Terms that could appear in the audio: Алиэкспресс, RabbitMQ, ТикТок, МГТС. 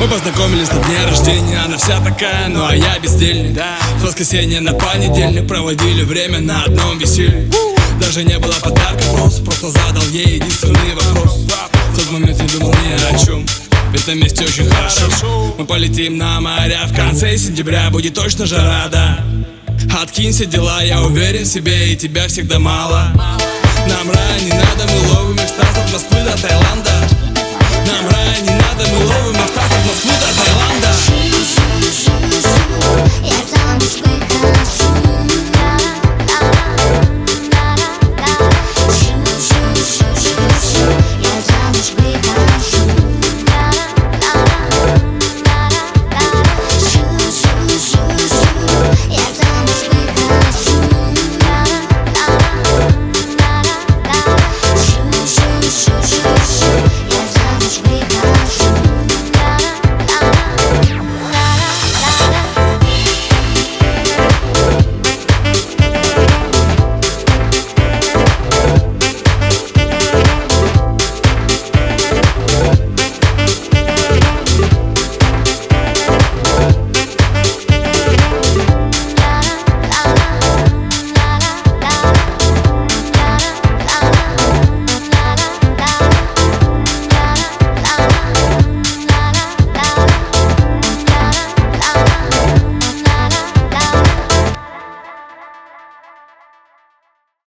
Мы познакомились на дне рождения, она вся такая, ну а я бездельник, да. С воскресенья на понедельник проводили время на одном веселье. Даже не было подарка, просто задал ей единственный вопрос. В тот момент я думал ни о чем, ведь на месте очень хорошо. Мы полетим на моря, в конце сентября будет точно жара, да. Откинься дела, я уверен в себе, и тебя всегда мало. Нам рай не надо, мы ловим экстаз от Москвы до Таиланда. Нам рай не надо, мы ловим экстаз.